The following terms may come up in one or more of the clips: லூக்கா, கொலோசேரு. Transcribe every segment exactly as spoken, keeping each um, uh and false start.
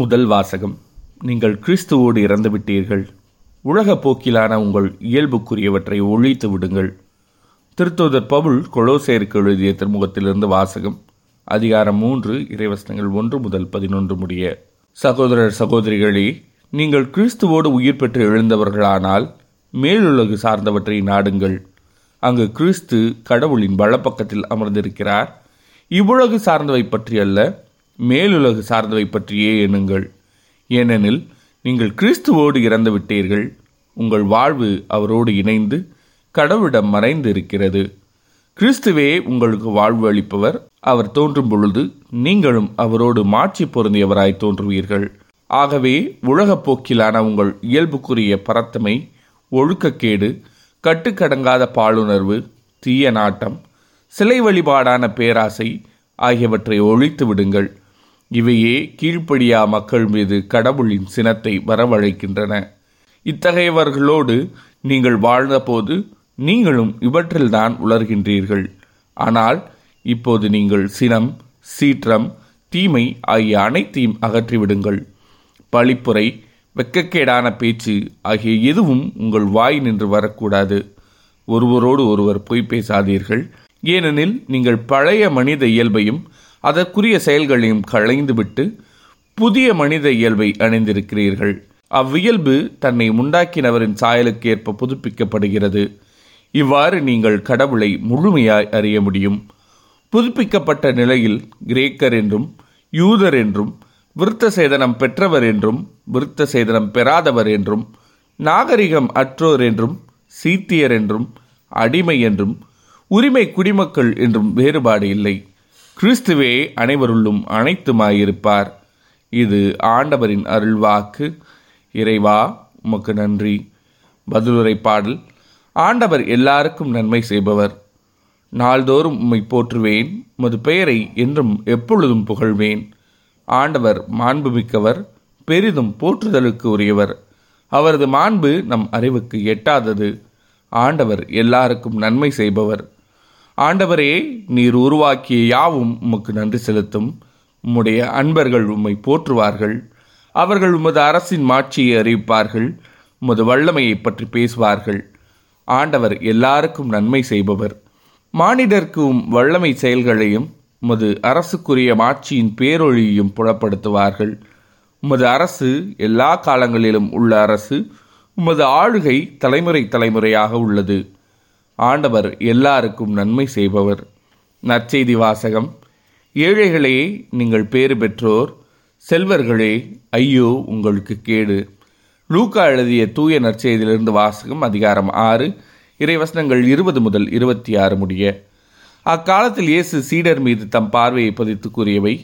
முதல் வாசகம். நீங்கள் கிறிஸ்துவோடு இறந்துவிட்டீர்கள், உலக போக்கிலான உங்கள் இயல்புக்குரியவற்றை ஒழித்து விடுங்கள். திருத்தூதர் பவுல் கொலோசேருக்கு எழுதிய திருமுகத்திலிருந்து வாசகம், அதிகாரம் மூன்று, இறைவசனங்கள் ஒன்று முதல் பதினொன்று முடிய. சகோதரர் சகோதரிகளே, நீங்கள் கிறிஸ்துவோடு உயிர் பெற்று எழுந்தவர்களானால் மேலுலகு சார்ந்தவற்றை நாடுங்கள். அங்கு கிறிஸ்து கடவுளின் வலப்பக்கத்தில் அமர்ந்திருக்கிறார். இவ்வுலகு சார்ந்தவை பற்றி அல்ல, மேலுலகு சார்ந்தவை பற்றியே எண்ணுங்கள். ஏனெனில் நீங்கள் கிறிஸ்துவோடு இறந்துவிட்டீர்கள், உங்கள் வாழ்வு அவரோடு இணைந்து கடவுளிடம் மறைந்து இருக்கிறது. கிறிஸ்துவே உங்களுக்கு வாழ்வு அளிப்பவர். அவர் தோன்றும் பொழுது நீங்களும் அவரோடு மாட்சி பொருந்தியவராய் தோன்றுவீர்கள். ஆகவே உலகப் போக்கிலான உங்கள் இயல்புக்குரிய பரத்தமை, ஒழுக்கக்கேடு, கட்டுக்கடங்காத பாலுணர்வு, தீய நாட்டம், சிலை வழிபாடான பேராசை ஆகியவற்றை ஒழித்து விடுங்கள். இவையே கீழ்ப்படியா மக்கள் மீது கடவுளின் சினத்தை வரவழைக்கின்றன. இத்தகையவர்களோடு நீங்கள் வாழ்ந்தபோது நீங்களும் இவற்றில்தான் உலர்கின்றீர்கள். ஆனால் இப்போது நீங்கள் சினம், சீற்றம், தீமை ஆகிய அனைத்தையும் அகற்றிவிடுங்கள். பழிப்புரை, வெக்கக்கேடான பேச்சு ஆகிய எதுவும் உங்கள் வாய் நின்று வரக்கூடாது. ஒருவரோடு ஒருவர் பொய் பேசாதீர்கள். ஏனெனில் நீங்கள் பழைய மனித இயல்பையும் அதற்குரிய செயல்களையும் களைந்துவிட்டு புதிய மனித இயல்பை அணிந்திருக்கிறீர்கள். அவ்வியல்பு தன்னை உண்டாக்கினவரின் சாயலுக்கு ஏற்ப புதுப்பிக்கப்படுகிறது. இவ்வாறு நீங்கள் கடவுளை முழுமையாய் அறிய முடியும். புதுப்பிக்கப்பட்ட நிலையில் கிரேக்கர் என்றும் யூதர் என்றும், விருத்த சேதனம் பெற்றவர் என்றும் விருத்த சேதனம் பெறாதவர் என்றும், நாகரிகம் அற்றோர் என்றும் சீத்தியர் என்றும் அடிமை என்றும் உரிமை குடிமக்கள் என்றும் வேறுபாடு இல்லை. கிறிஸ்துவே அனைவருள்ளும் அனைத்துமாயிருப்பார். இது ஆண்டவரின் அருள்வாக்கு. இறைவா, உமக்கு நன்றி. பதிலுரை பாடல். ஆண்டவர் எல்லாருக்கும் நன்மை செய்பவர். நாள்தோறும் உம்மை போற்றுவேன், உமது பெயரை என்றும் எப்பொழுதும் புகழ்வேன். ஆண்டவர் மாண்புமிக்கவர், பெரிதும் போற்றுதலுக்கு உரியவர். அவரது மாண்பு நம் அறிவுக்கு எட்டாதது. ஆண்டவர் எல்லாருக்கும் நன்மை செய்பவர். ஆண்டவரே, நீர் உருவாக்கிய யாவும் உமக்கு நன்றி செலுத்தும். உம்முடைய அன்பர்கள் உம்மை போற்றுவார்கள். அவர்கள் உமது அரசின் மாட்சியை அறிவிப்பார்கள். உமது வல்லமையை பற்றி பேசுவார்கள். ஆண்டவர் எல்லாருக்கும் நன்மை செய்பவர். மானிடர்க்கும் வல்லமை செயல்களையும் உமது அரசுக்குரிய மாட்சியின் பேரொழியையும் புலப்படுத்துவார்கள். உமது அரசு எல்லா காலங்களிலும் உள்ள அரசு. உமது ஆளுகை தலைமுறை தலைமுறையாக உள்ளது. ஆண்டவர் எல்லாருக்கும் நன்மை செய்பவர். நற்செய்தி வாசகம். ஏழைகளே, நீங்கள் பேறு பெற்றோர். செல்வர்களே, ஐயோ உங்களுக்கு கேடு. லூக்கா எழுதிய தூய நற்செய்தியிலிருந்து வாசகம், அதிகாரம் ஆறு, இறைவசனங்கள் இருபது முதல் இருபத்தி ஆறு முடிய. அக்காலத்தில் இயேசு சீடர் மீது தம் பார்வையை பதித்து கூறியவை: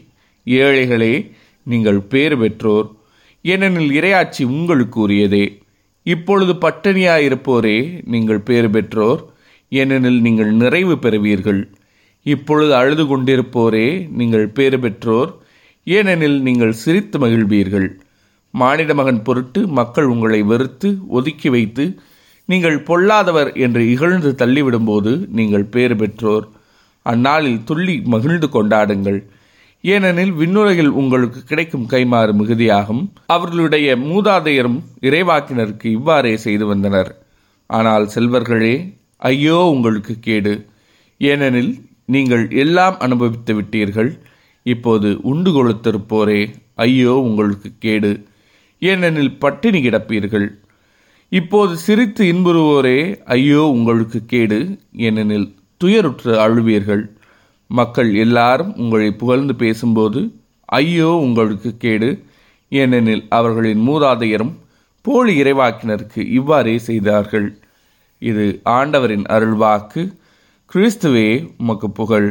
ஏழைகளே, நீங்கள் பேறு பெற்றோர், ஏனெனில் இறையாட்சி உங்களுக்கு உரியதே. இப்பொழுது பட்டினியாயிருப்போரே, நீங்கள் பேறு பெற்றோர், ஏனெனில் நீங்கள் நிறைவு பெறுவீர்கள். இப்பொழுது அழுது கொண்டிருப்போரே, நீங்கள் பேறு பெற்றோர், ஏனெனில் நீங்கள் சிரித்து மகிழ்வீர்கள். மானிட மகன் பொருட்டு மக்கள் உங்களை வெறுத்து ஒதுக்கி வைத்து நீங்கள் பொல்லாதவர் என்று இகழ்ந்து தள்ளிவிடும்போது நீங்கள் பேறு பெற்றோர். அந்நாளில் துள்ளி மகிழ்ந்து கொண்டாடுங்கள். ஏனெனில் விண்ணுலகில் உங்களுக்கு கிடைக்கும் கைமாறு மிகுதியாகும். அவர்களுடைய மூதாதையரும் இறைவாக்கினருக்கு இவ்வாறே செய்து வந்தனர். ஆனால் செல்வர்களே, ஐயோ உங்களுக்கு கேடு. ஏனெனில் நீங்கள் எல்லாம் அனுபவித்து விட்டீர்கள். இப்போது உண்டு கொழுத்திருப்போரே, ஐயோ உங்களுக்கு கேடு. ஏனெனில் பட்டினி கிடப்பீர்கள். இப்போது சிரித்து இன்புறுவோரே, ஐயோ உங்களுக்கு கேடு. ஏனெனில் துயருற்று அழுவீர்கள். மக்கள் எல்லாரும் உங்களை புகழ்ந்து பேசும்போது ஐயோ உங்களுக்கு கேடு. ஏனெனில் அவர்களின் மூதாதையரும் போலி இறைவாக்கினருக்கு இவ்வாறே செய்தார்கள். இது ஆண்டவரின் அருள்வாக்கு. கிறிஸ்துவே உமக்கு புகழ்.